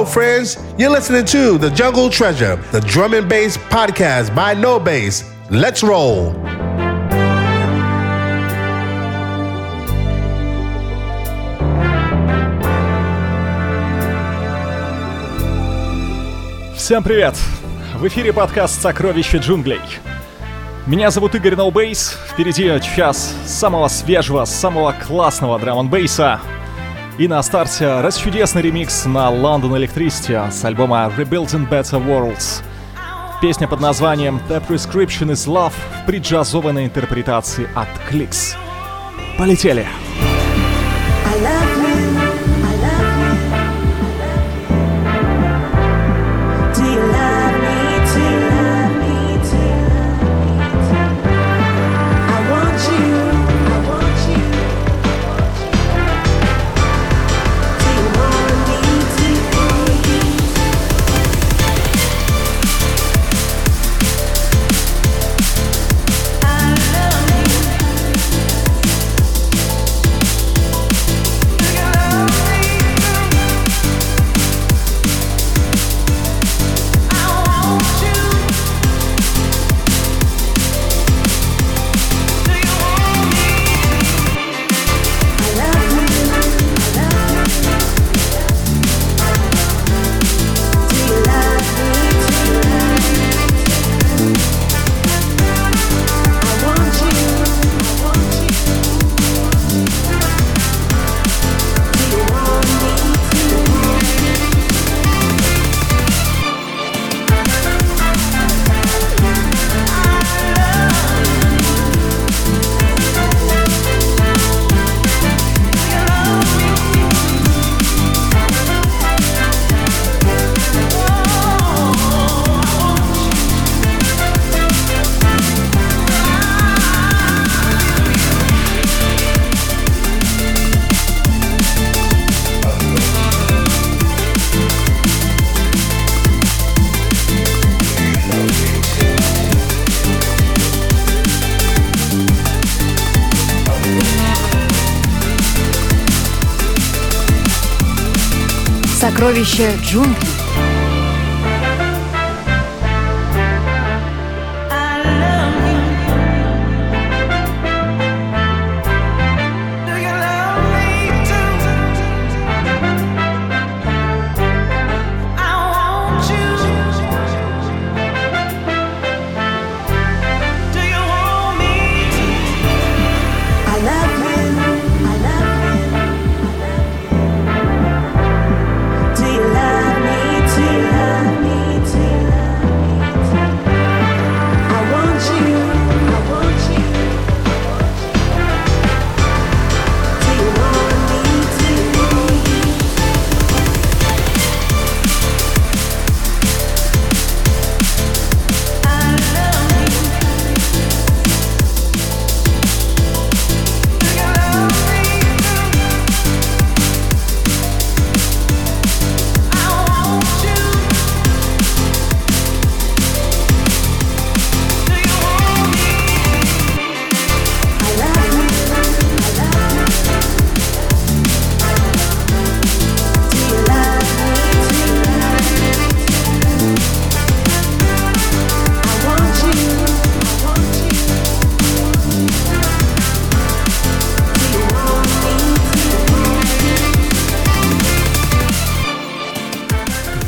Hello, friends. You're listening to The Jungle Treasure, the drum and bass podcast by No Bass. Let's roll. Всем привет! В эфире подкаст «Сокровища джунглей». Меня зовут Игорь No Bass. Впереди час самого свежего, самого классного драм-н-бейса. И на старте расчудесный ремикс на London Electricity с альбома Rebuilding Better Worlds. Песня под названием The Prescription is Love в преджазованной интерпретации от Clicks. Полетели! Сокровища джунглей.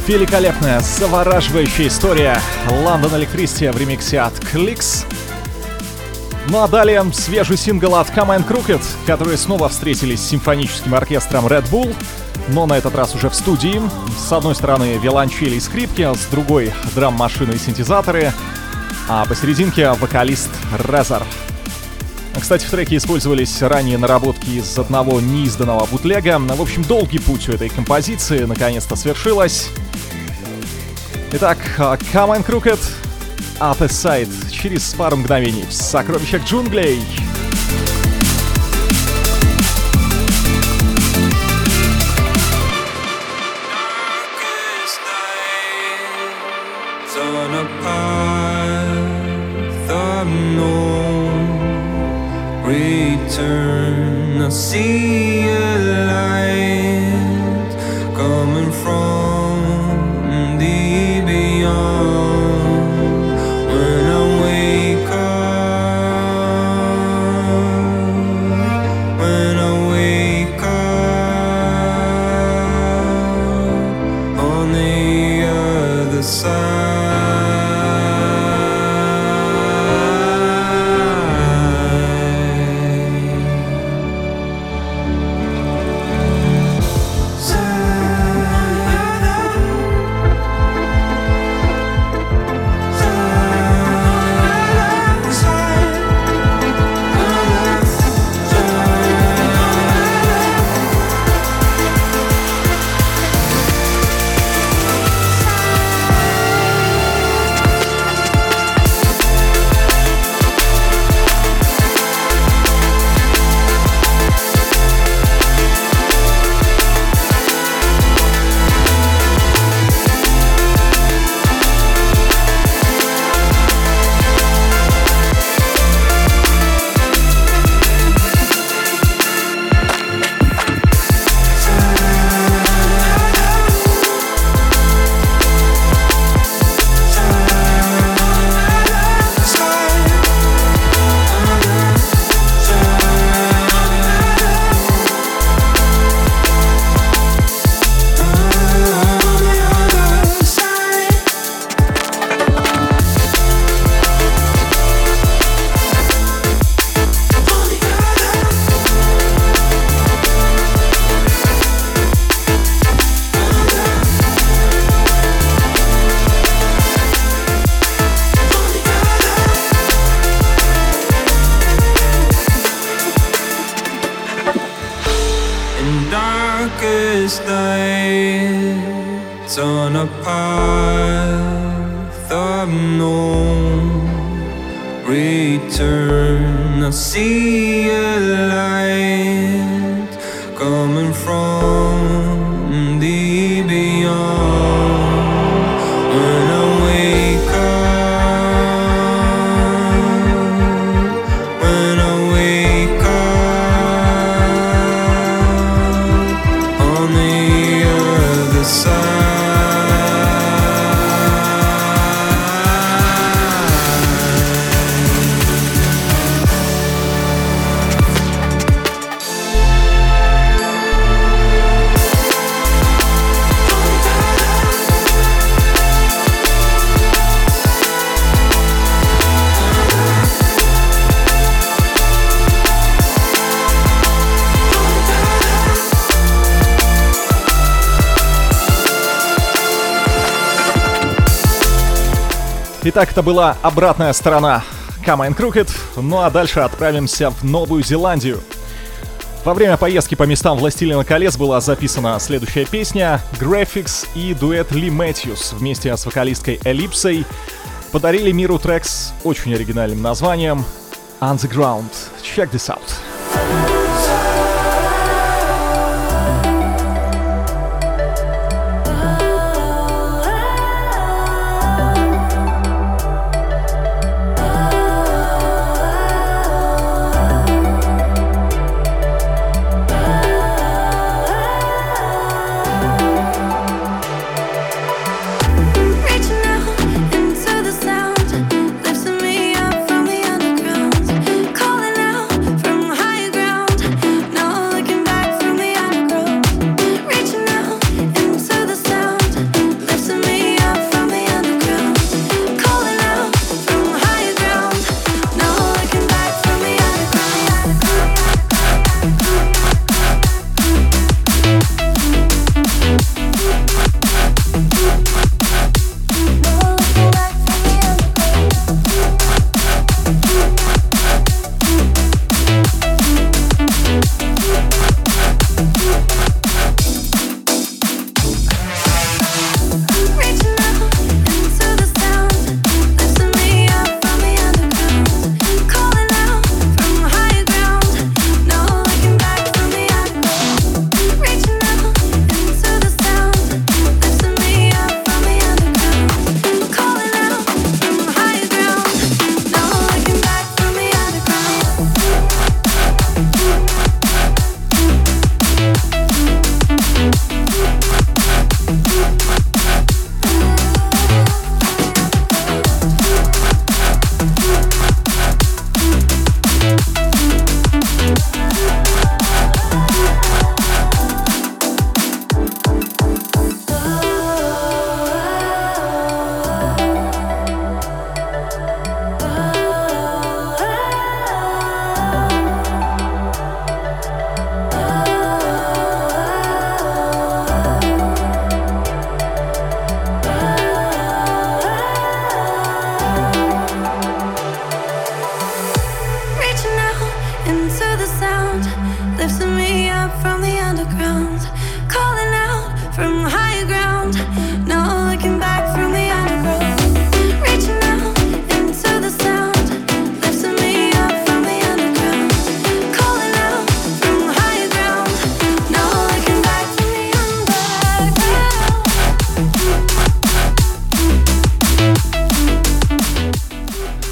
Великолепная, завораживающая история London Electricity в ремиксе от Clicks. Ну а далее свежий сингл от Come & Crooked, которые снова встретились с симфоническим оркестром Red Bull, но на этот раз уже в студии. С одной стороны виолончели и скрипки, с другой драм-машины и синтезаторы, а посерединке вокалист Razor. Кстати, в треке использовались ранее наработки из одного неизданного бутлега. В общем, долгий путь у этой композиции наконец-то свершилось. Итак, Come & Crooked, Up a Side, через пару мгновений в «Сокровищах джунглей». See a light coming from in darkest nights on a path of no return. I see a light coming from the beyond. When I wake up, when I wake up on the other side. Итак, это была обратная сторона Come and Crooked, ну а дальше отправимся в Новую Зеландию. Во время поездки по местам «Властелина колец» была записана следующая песня. Graphics и дуэт Ли Мэтьюс вместе с вокалисткой Ellipse подарили миру трек с очень оригинальным названием «Underground». Check this out.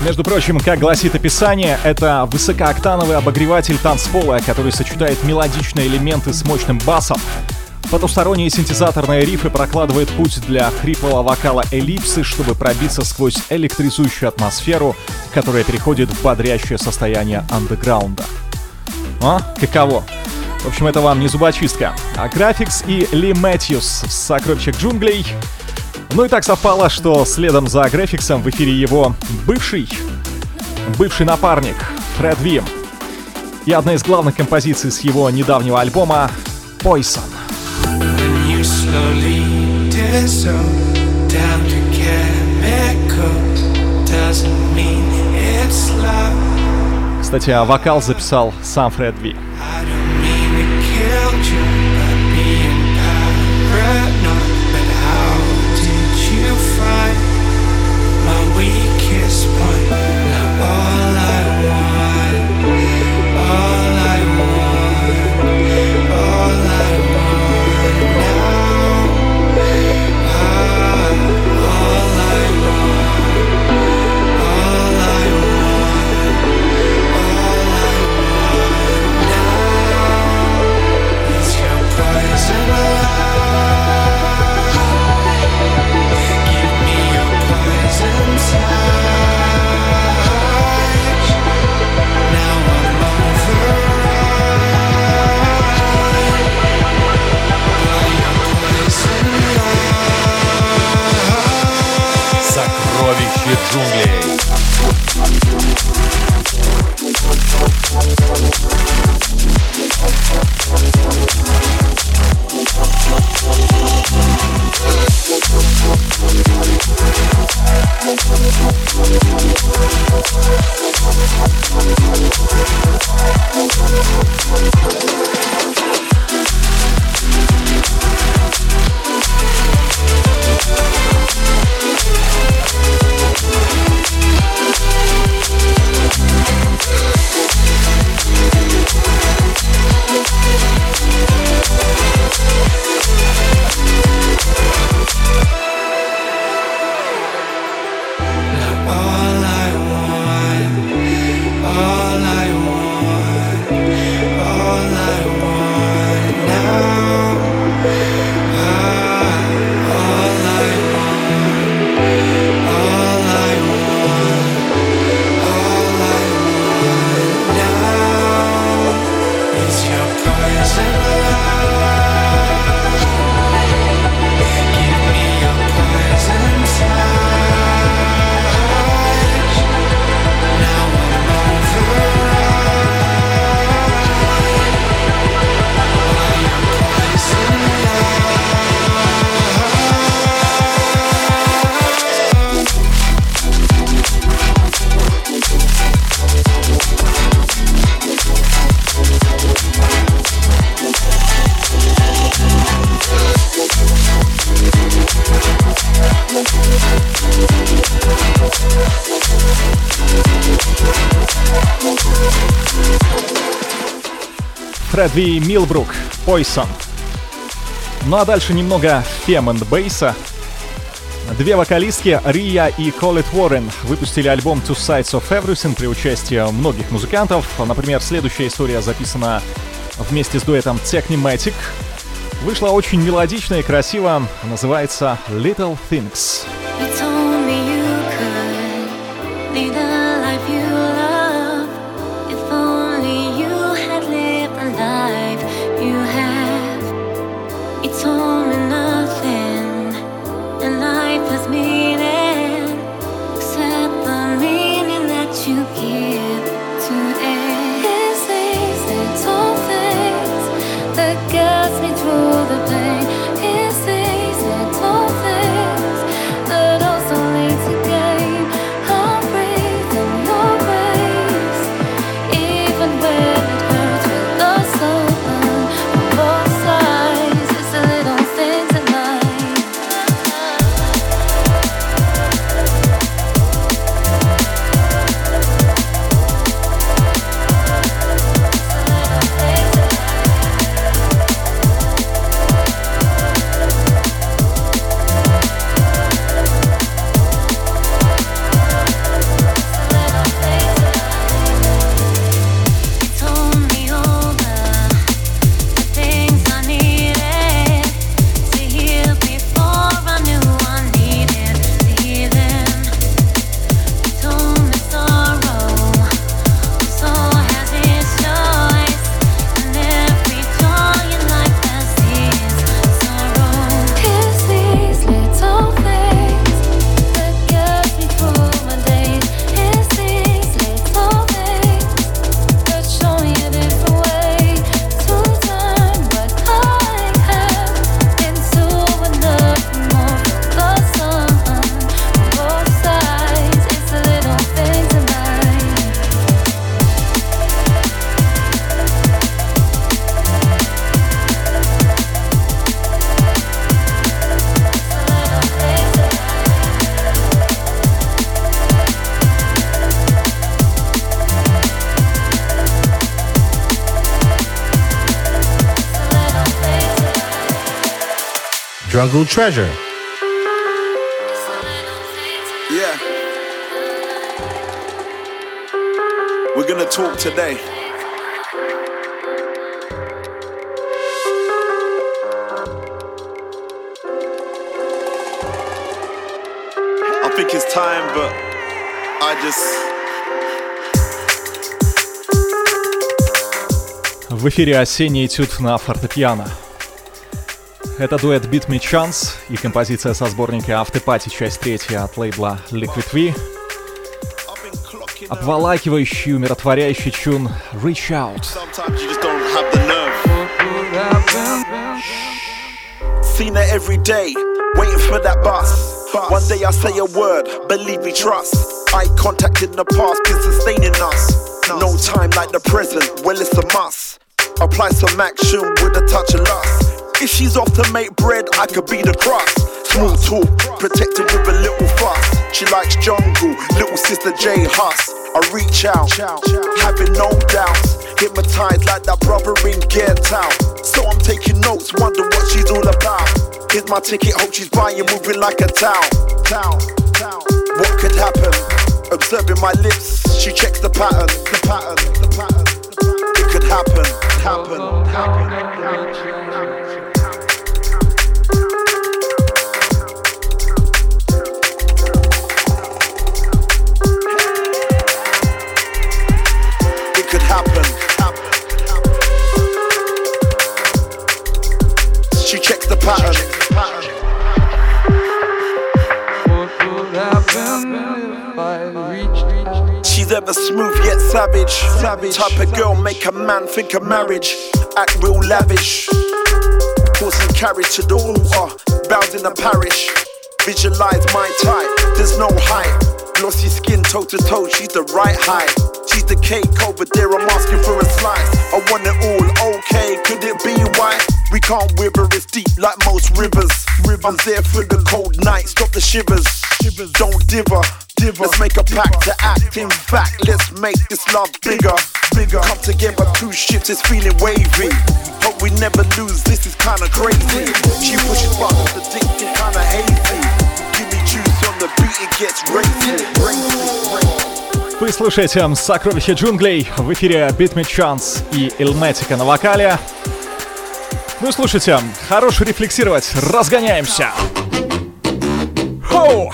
Между прочим, как гласит описание, это высокооктановый обогреватель танцпола, который сочетает мелодичные элементы с мощным басом. Потусторонние синтезаторные рифы прокладывают путь для хриплого вокала Ellipse, чтобы пробиться сквозь электризующую атмосферу, которая переходит в бодрящее состояние андеграунда. А? Каково? В общем, это вам не зубочистка. А Graphics и Lee Matthews, сокровища джунглей. Ну и так совпало, что следом за Графиксом в эфире его бывший напарник Фред Вим и одна из главных композиций с его недавнего альбома Poison. Кстати, вокал записал сам Фред Вим. Фред Ви, Milbrook, Poison. Ну а дальше немного фем энд бейса. Две вокалистки, Рия и Колет Уоррен, выпустили альбом Two Sides of Everything при участии многих музыкантов. Например, следующая история записана вместе с дуэтом Technimatic. Вышла очень мелодично и красиво, называется Little Things. Jungle Treasure. Yeah. We're gonna talk today. I think it's time, but I just... В эфире осенний этюд на фортепиано. Это дуэт Beat Me Chance и композиция со сборника Autoparty, часть 3 от лейбла Liquid V. Обволакивающий, умиротворяющий чун Reach Out. Seen it every day, waiting for that bus. One day I say a word, believe me, trust. Eye contact in the past, been sustaining us. No time like the present, well it's a must. Apply some action with a touch of lust. If she's off to make bread, I could be the crust. Small talk, protected with a little fuss. She likes jungle, little sister J Huss. I reach out, having no doubts. Hypnotized like that brother in Get Out. So I'm taking notes, wonder what she's all about. Here's my ticket, hope she's buying, moving like a towel. What could happen? Observing my lips, she checks the pattern. It could happen. She checks the pattern. She's ever smooth yet savage. Type of girl make a man think of marriage. Act real lavish. Horse and carriage to the altar, bound in a parish. Visualize my type, there's no hype. Glossy skin toe to toe, she's the right height. She's the cake over there, I'm asking for a slice. I want it all, okay, could it be white? We can't wither, it's deep like most rivers. I'm there for the cold night, stop the shivers. Don't diver. Let's make a pact to act. In fact, let's make this love bigger. Come together, two ships, it's feeling wavy. Hope we never lose, this is kinda crazy. She pushes buttons, the dick is kinda hazy. Give me juice on the beat, it gets racy. Вы слушаете «Сокровища джунглей», в эфире Beat Me Chance и Ilmetica на вокале. Ну слушайте, хорош рефлексировать, разгоняемся! Хоу!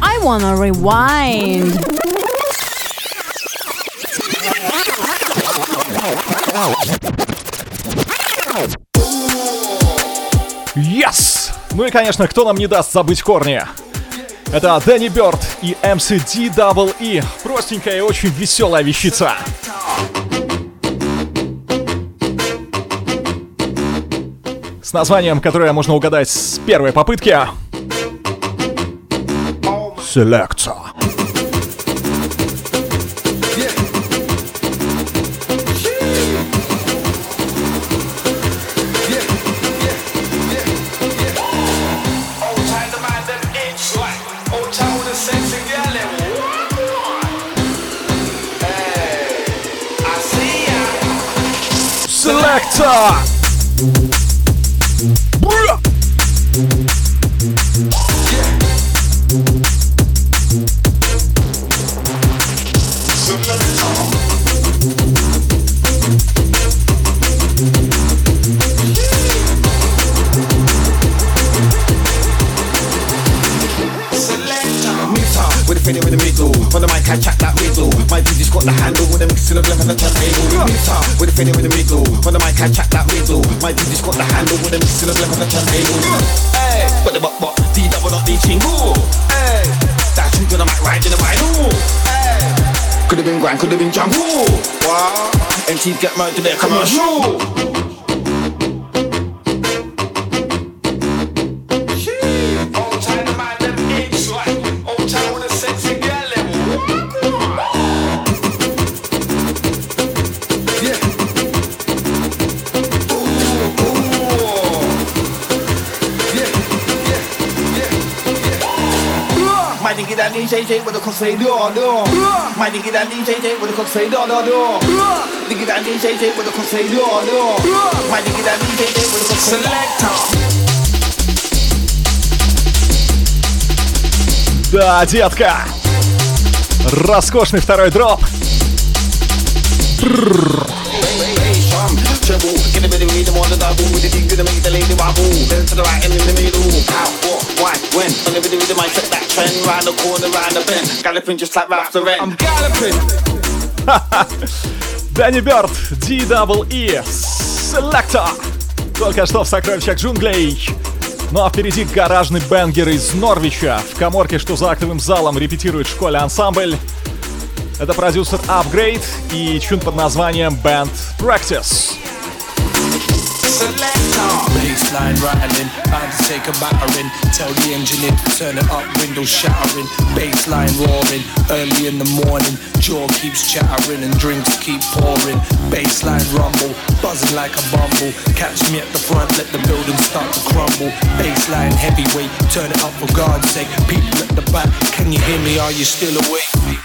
I wanna rewind. Yes! Ну и, конечно, кто нам не даст забыть корни? Это Danny Bird и MCDEE. Простенькая и очень веселая вещица. С названием, которое можно угадать с первой попытки. Selector. Selector. My dude's got the handle with a mix in the black of the turntable. Hey, got the buck, D double not D chingle. Hey, that you gonna mic ride in the vinyl. Hey, could have been grind, could have been jungle. Wow, MCs get murdered to their commercial. Old time the man them itch like old time with a sexy girl level. DJ with a cock say door. My nigga that DJ with a cock say door. Nigga that DJ with a cock say door. My nigga that DJ with a cock say Selector. Да, детка. Роскошный второй дроп. Trouble, get a bit of rhythm on the double. With the dick gonna make the lady wobble. Then to the right and in the middle. How, what, why, when? On the bit of rhythm I set that trend. Round the corner, round the bend. Galloping just like Ralph Lauren. I'm galloping. Danny Bird, DEE, Selector. Только что в «Сокровищах джунглей». Ну а впереди гаражный бэнгер из Норвича. В каморке, что за актовым залом, репетирует в школе ансамбль. Это продюсер Upgrade и тюн под названием Band Practice. Baseline rattling, bound to take a battering. Tell the engineer to turn it up, windows shattering. Baseline roaring, early in the morning. Jaw keeps chattering and drinks keep pouring. Baseline rumble, buzzing like a bumble. Catch me at the front, let the building start to crumble. Baseline heavyweight, turn it up for God's sake. People at the back, can you hear me? Are you still awake?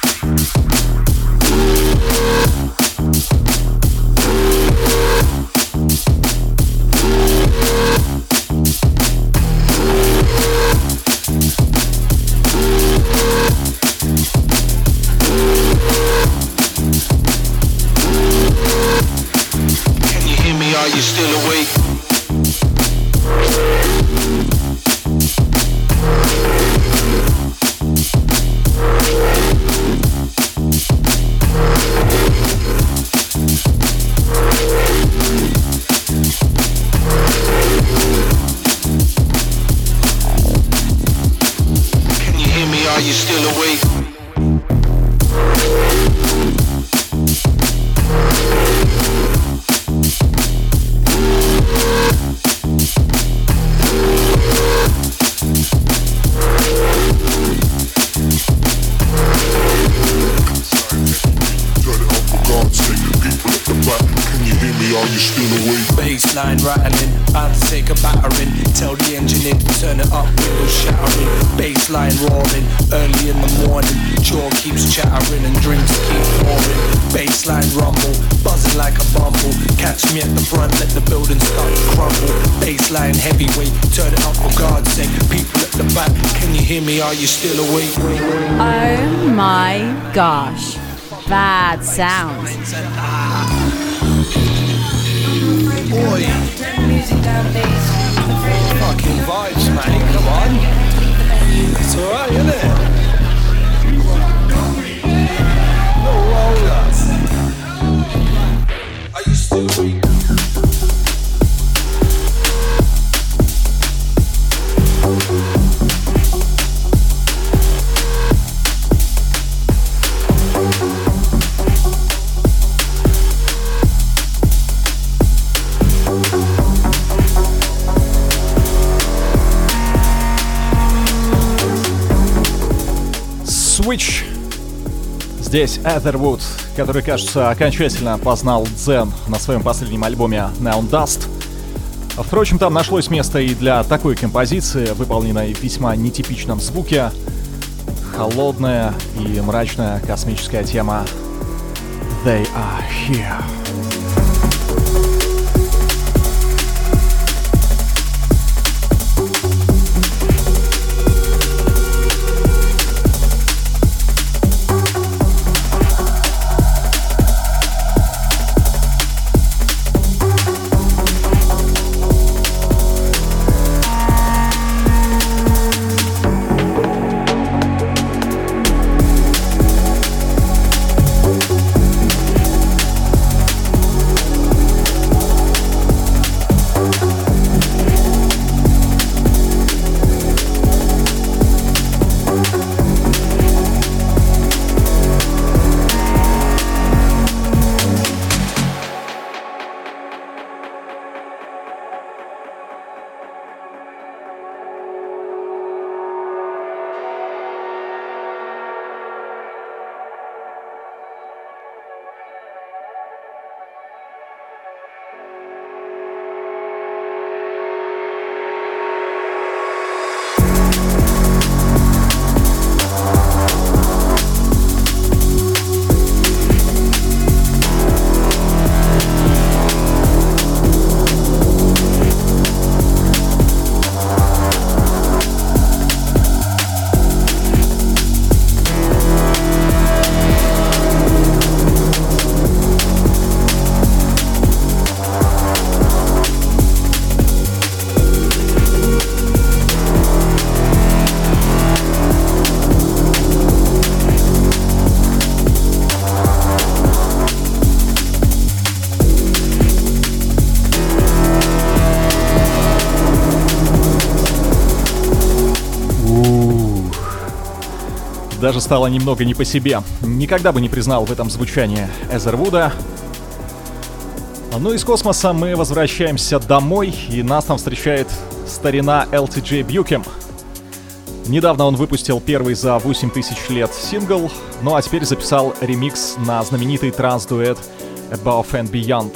can't take a beat with the back. Can you hear me? Are you still awake? Bassline rattling, bound to take a battering. Tell the engineer to turn it up, windows shattering. Bassline roaring, early in the morning. Jaw keeps chattering and drinks keep pouring. Bassline rumble, buzzing like a bumble. Catch me at the front, let the building start to crumble. Bassline heavyweight, turn it up for God's sake. People at the back, can you hear me? Are you still awake? Oh my gosh. Bad sound. Boy. Fucking vibes, mate. Come on. It's alright, isn't it? No rollers. Are you still weak? Switch. Здесь Etherwood, который, кажется, окончательно познал дзен на своем последнем альбоме Neon Dust. Впрочем, там нашлось место и для такой композиции, выполненной в весьма нетипичном звуке. Холодная и мрачная космическая тема They Are Here. Даже стало немного не по себе. Никогда бы не признал в этом звучании Эзервуда. Ну, из космоса мы возвращаемся домой, и нас там встречает старина LTJ Bukem. Недавно он выпустил первый за 8000 лет сингл, ну а теперь записал ремикс на знаменитый транс-дуэт Above and Beyond.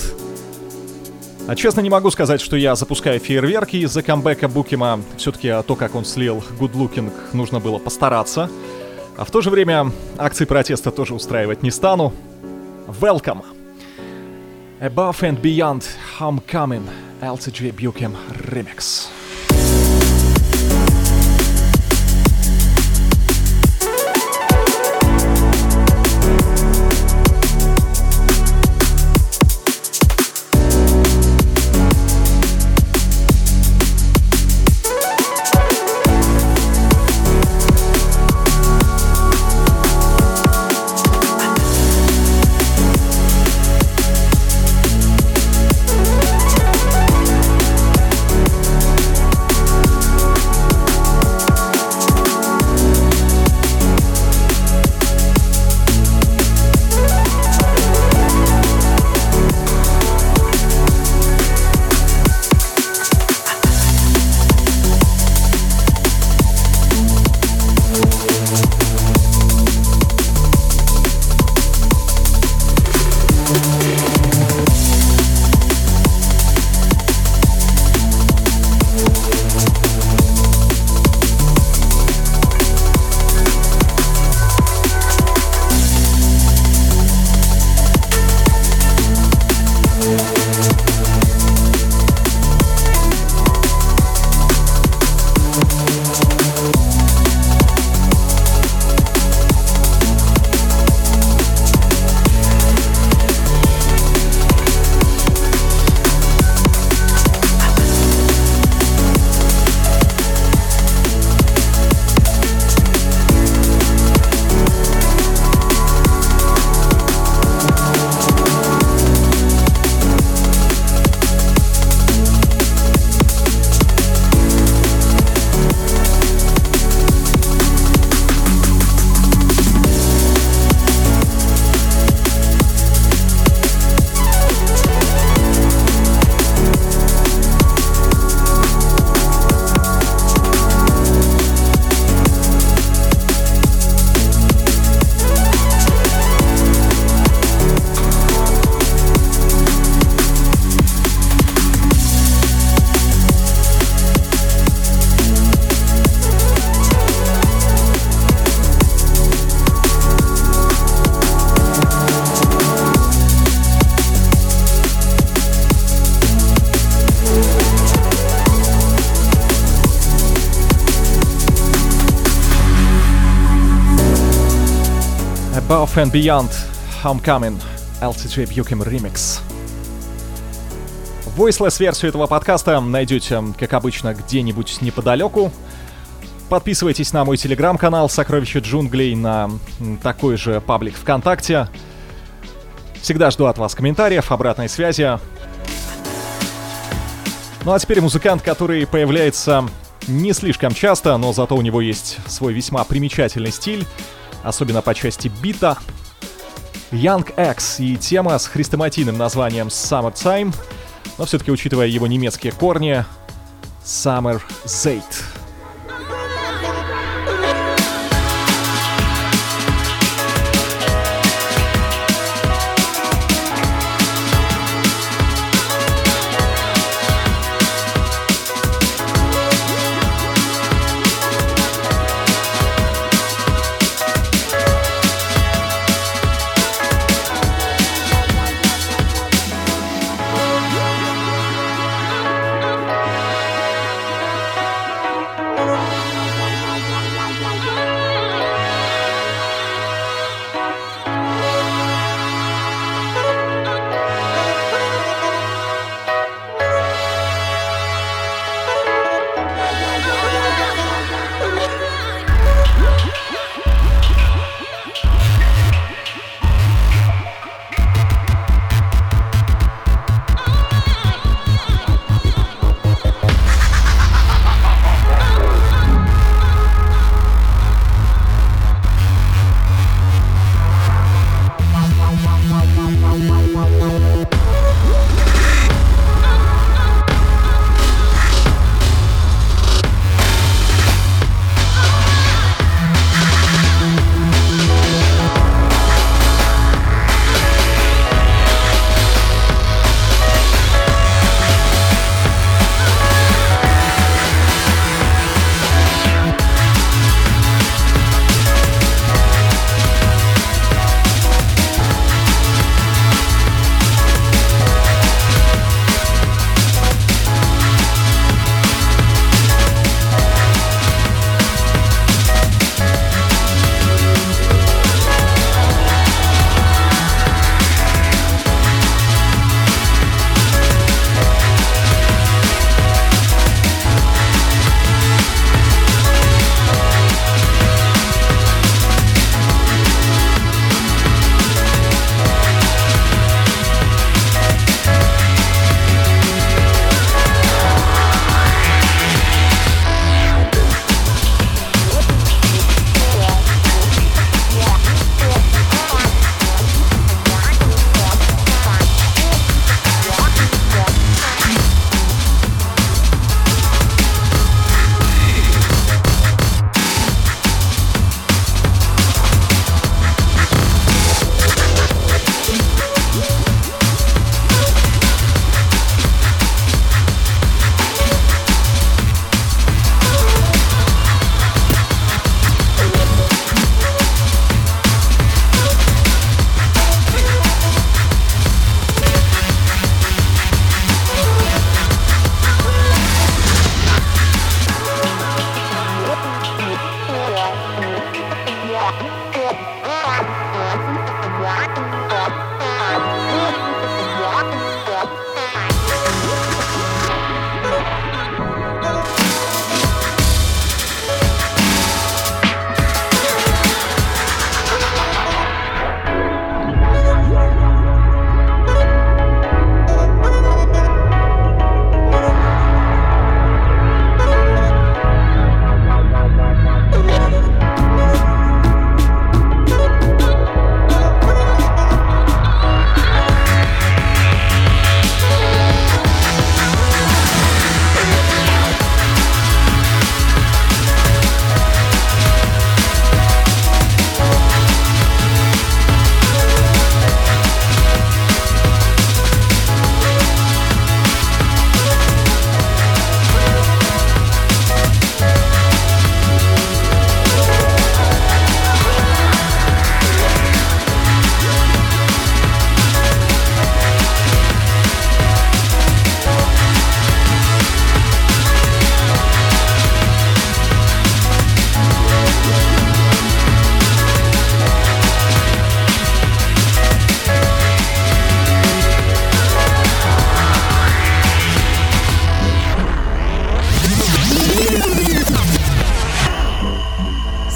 А честно, не могу сказать, что я запускаю фейерверки из-за камбэка Букема. Все-таки то, как он слил Good Looking, нужно было постараться. А в то же время акции протеста тоже устраивать не стану. Welcome! Above and Beyond, Homecoming, LTJ Bukem Remix. Above and Beyond, Homecoming, LTJ Bukem Remix. Voiceless-версию этого подкаста найдете, как обычно, где-нибудь неподалеку. Подписывайтесь на мой телеграм-канал «Сокровища джунглей», на такой же паблик ВКонтакте. Всегда жду от вас комментариев, обратной связи. Ну а теперь музыкант, который появляется не слишком часто, но зато у него есть свой весьма примечательный стиль, особенно по части бита. Young X и тема с хрестоматийным названием Summertime, но все-таки, учитывая его немецкие корни, Summer Zeit.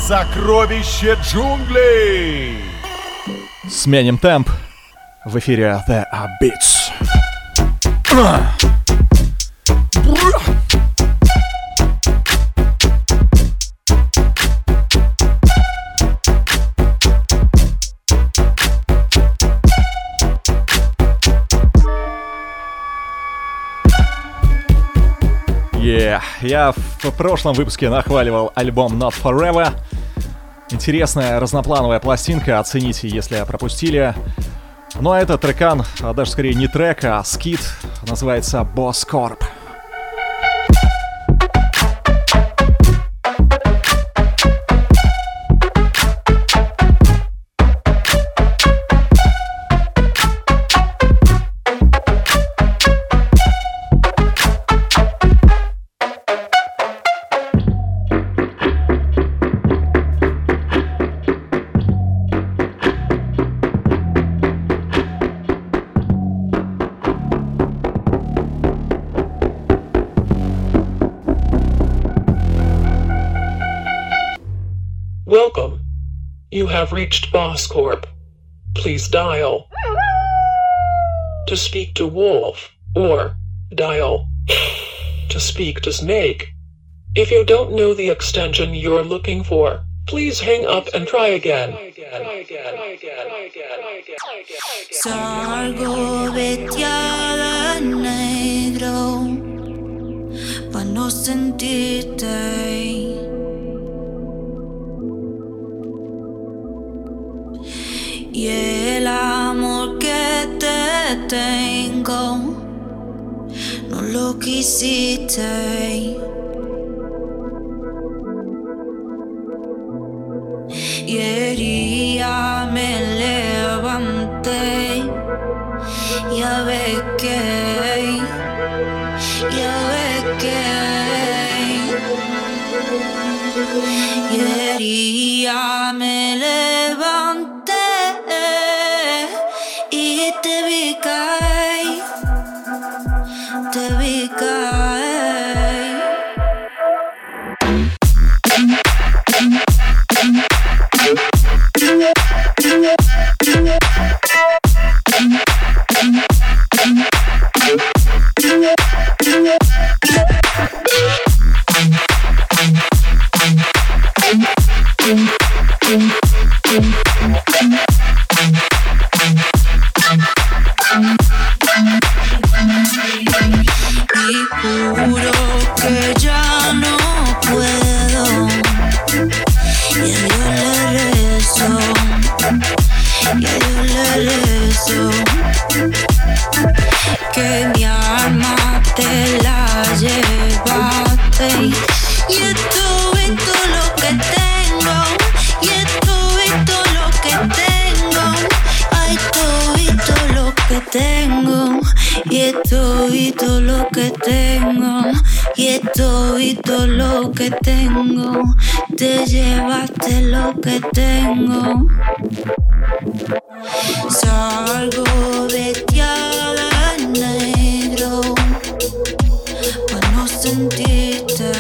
Сокровище джунглей! Сменим темп. В эфире The Beats. Yeah. Я в прошлом выпуске нахваливал альбом Not Forever. Интересная разноплановая пластинка, оцените, если пропустили. Ну а этот трекан, а даже скорее не трек, а скит, называется Boss Corp. Welcome. You have reached Boss Corp. Please dial to speak to Wolf, or dial to speak to Snake. If you don't know the extension you're looking for, please hang up and try again. Salgo veteada negro pa no sentirte. Y el amor que te tengo no lo quisiste. Y herida me levanté. Ya ves que, ya ves que. Y herida me levanté. Y todo lo que tengo, te llevaste lo que tengo. Salgo veteada en negro, pa' no sentirte.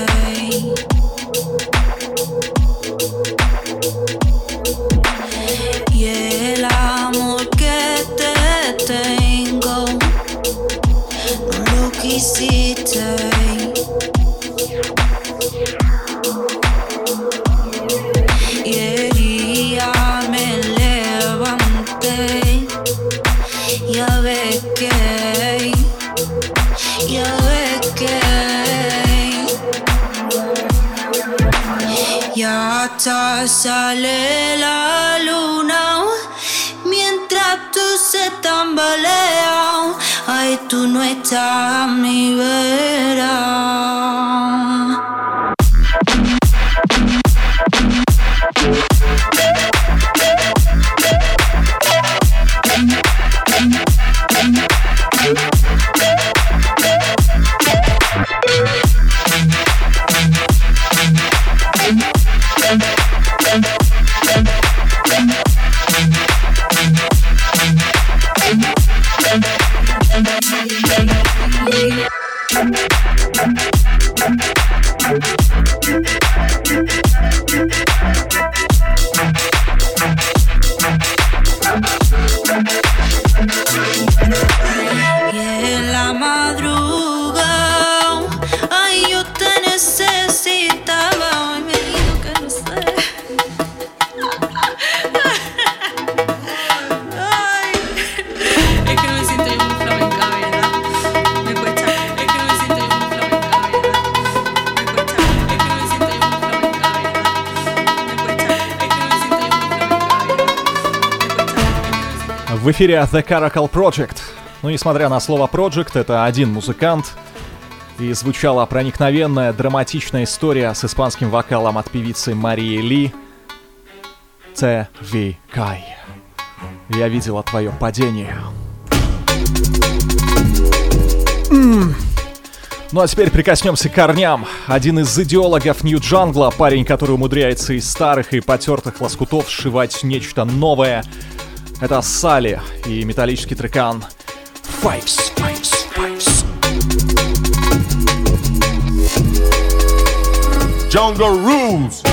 Y el amor que te tengo, no lo quisiste. Sale la luna mientras tú se tambalea. Ay, tú no estás a mi vera. В эфире The Caracal Project. Ну, несмотря на слово Project, это один музыкант. И звучала проникновенная, драматичная история с испанским вокалом от певицы Марии Ли. Твикай. Я видела твое падение. Ну а теперь прикоснемся к корням. Один из идеологов нью-джангла, парень, который умудряется из старых и потертых лоскутов сшивать нечто новое. Это Салли и металлический трекан Fives, Fives, Fives. Jungle Rules.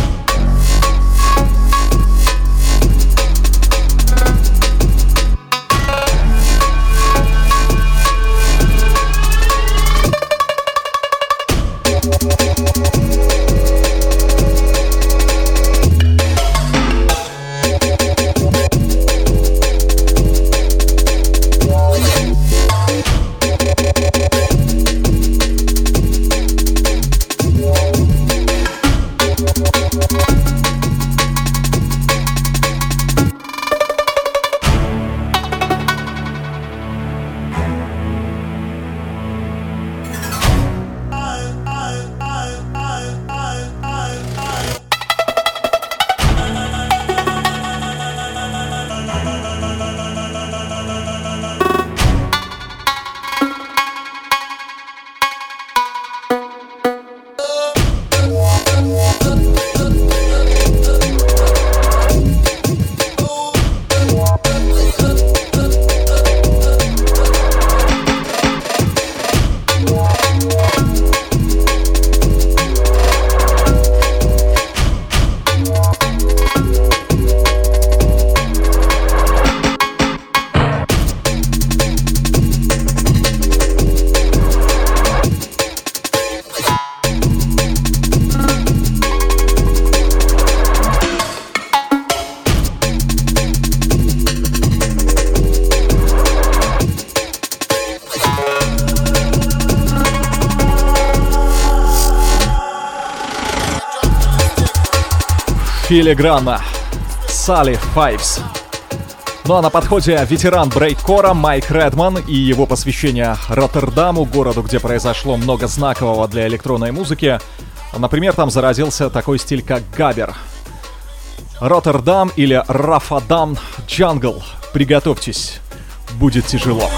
Филигранно. Салли Файвс. Ну а на подходе ветеран брейккора Майк Редман и его посвящение Роттердаму, городу, где произошло много знакового для электронной музыки. Например, там зародился такой стиль, как габер. Роттердам или Рафадам Джангл. Приготовьтесь, будет тяжело.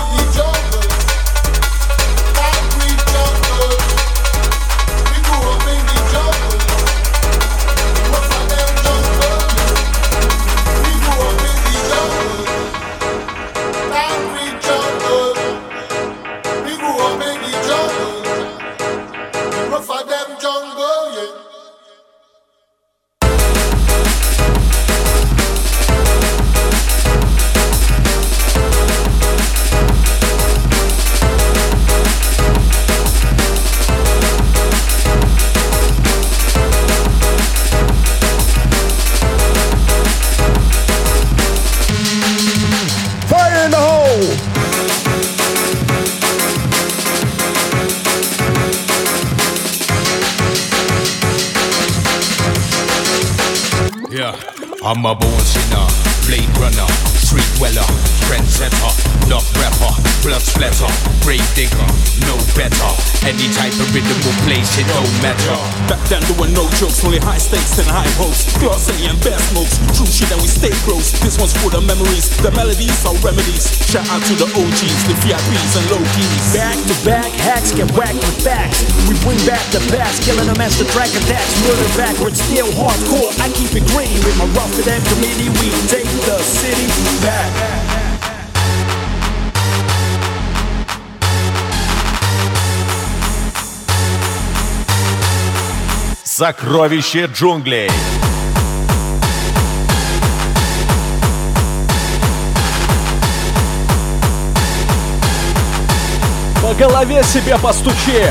I'm a born sinner, blade runner, street dweller, trendsetter, love rapper, blood splatter, brave digger, no better. Any type of rhythm will place it, no matter. Back then there were no jokes, only high stakes and high hopes. Glossary and bare smokes, true shit and we stay gross. This one's full of memories, the melodies are remedies. Shout out to the OGs, the VIPs and low keys. Back to back, hacks get whacked with facts. We bring back the past, killing them as the track attacks. Murder backwards, still hardcore, I keep it green. With my rough and committee, we take the city back. Сокровище джунглей. голове себе постучи.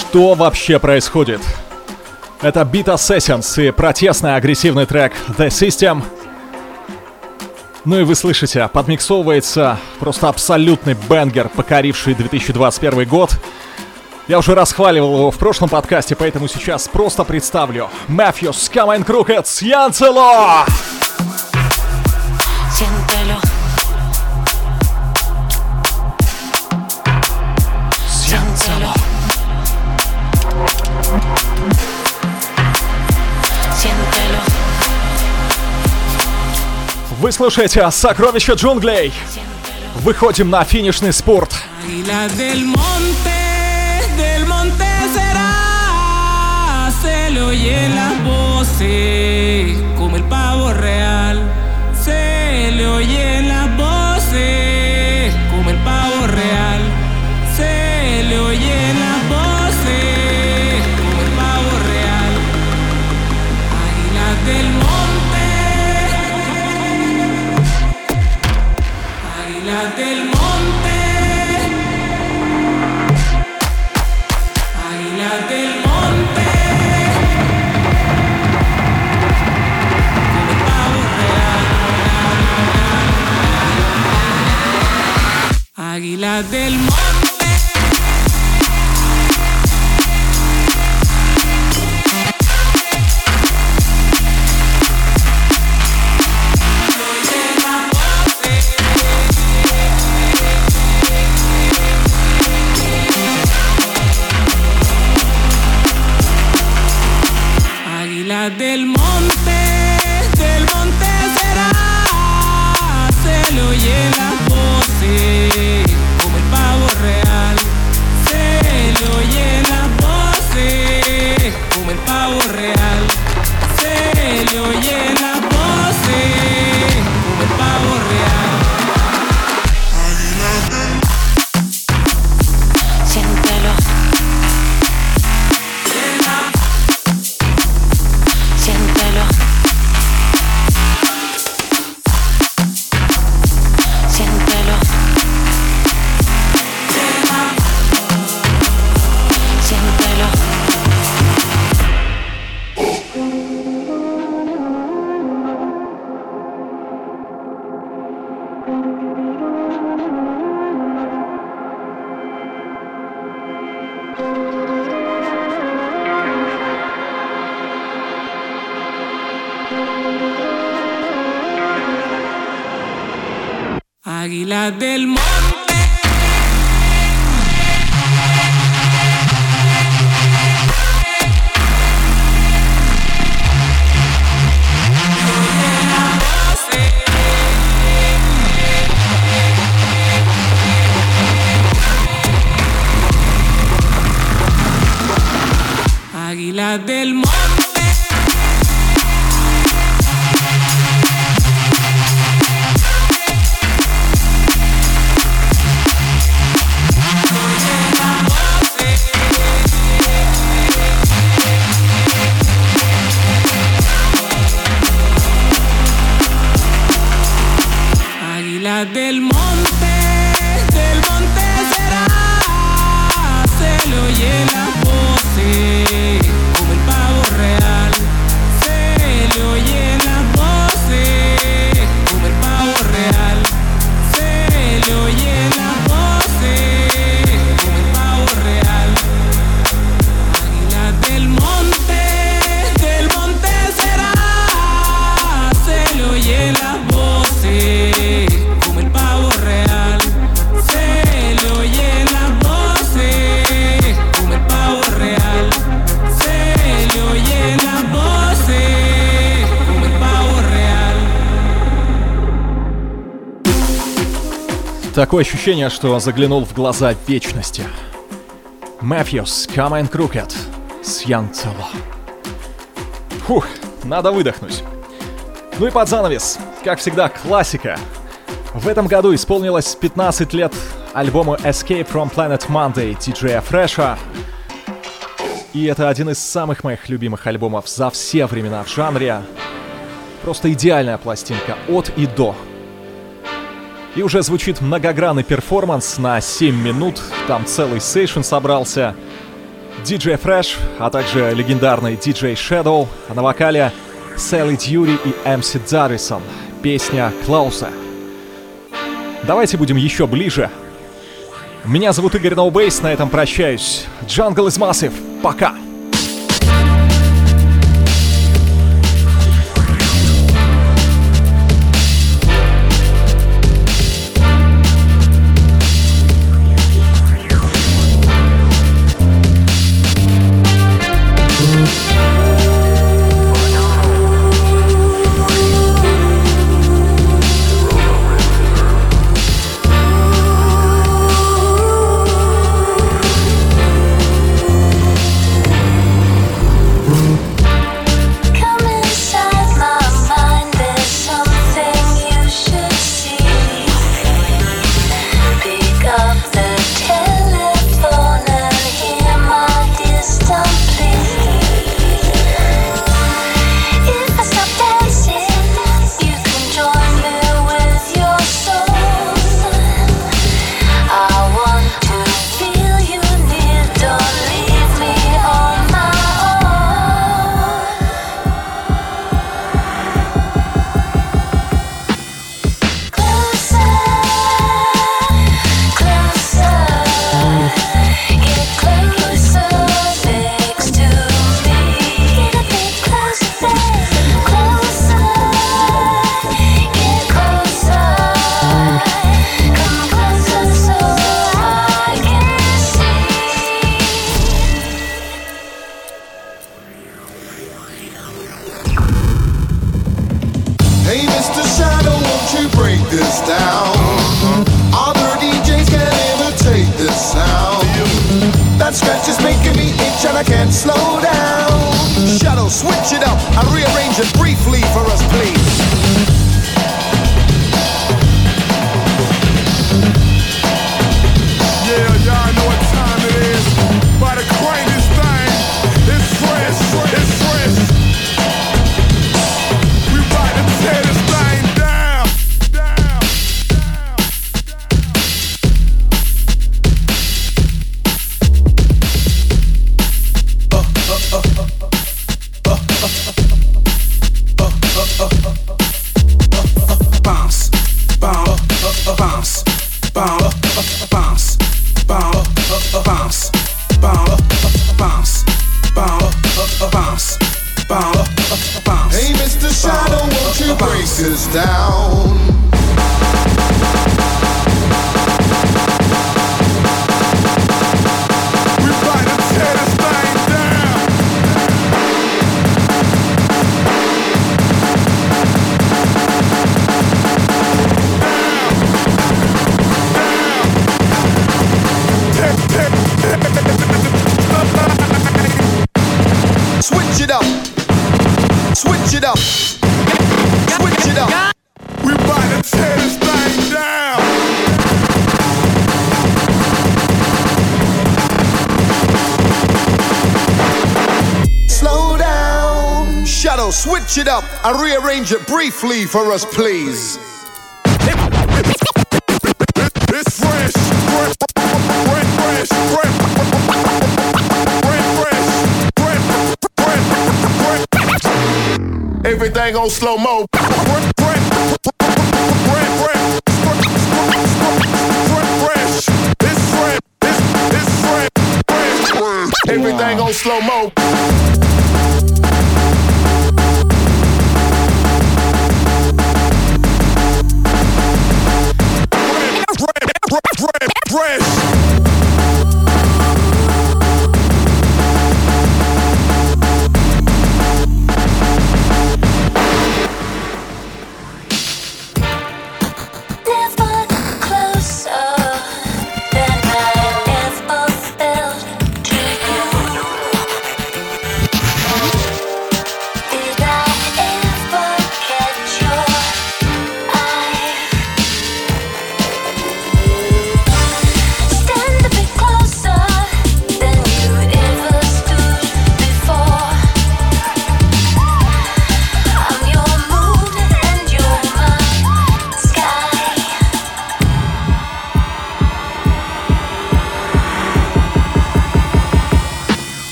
Что вообще происходит? Это Beat Assassins и протестно-агрессивный трек The System. Ну и вы слышите, подмиксовывается просто абсолютный бэнгер, покоривший 2021 год. Я уже расхваливал его в прошлом подкасте, поэтому сейчас просто представлю. Matthews, Come and Crooked, Янцело! Вы слушаете «Сокровища джунглей». Выходим на финишный спорт. Del monte, águila del monte, como el pavo real, águila del monte. Del monte será, se le oye la voz, como el pavo real. Águila del Monte. Águila del Monte. Águila del Monte, del Monte será, se lo oye la voz. Такое ощущение, что заглянул в глаза вечности. Matthews, Come and Crooked с Young Tolo. Фух, надо выдохнуть. Ну и под занавес, как всегда, классика. В этом году исполнилось 15 лет альбому Escape from Planet Monday DJ Fresh'a. И это один из самых моих любимых альбомов за все времена в жанре. Просто идеальная пластинка от и до. И уже звучит многогранный перформанс на 7 минут, там целый сейшн собрался. DJ Fresh, а также легендарный DJ Shadow, а на вокале Sally Dury и MC Darrison, песня «Closer». Давайте будем еще ближе. Меня зовут Игорь No Bass, на этом прощаюсь. Jungle is massive, пока! switch it up and rearrange it briefly for us, please. It's fresh. Everything on slow mo. Everything on slow mo.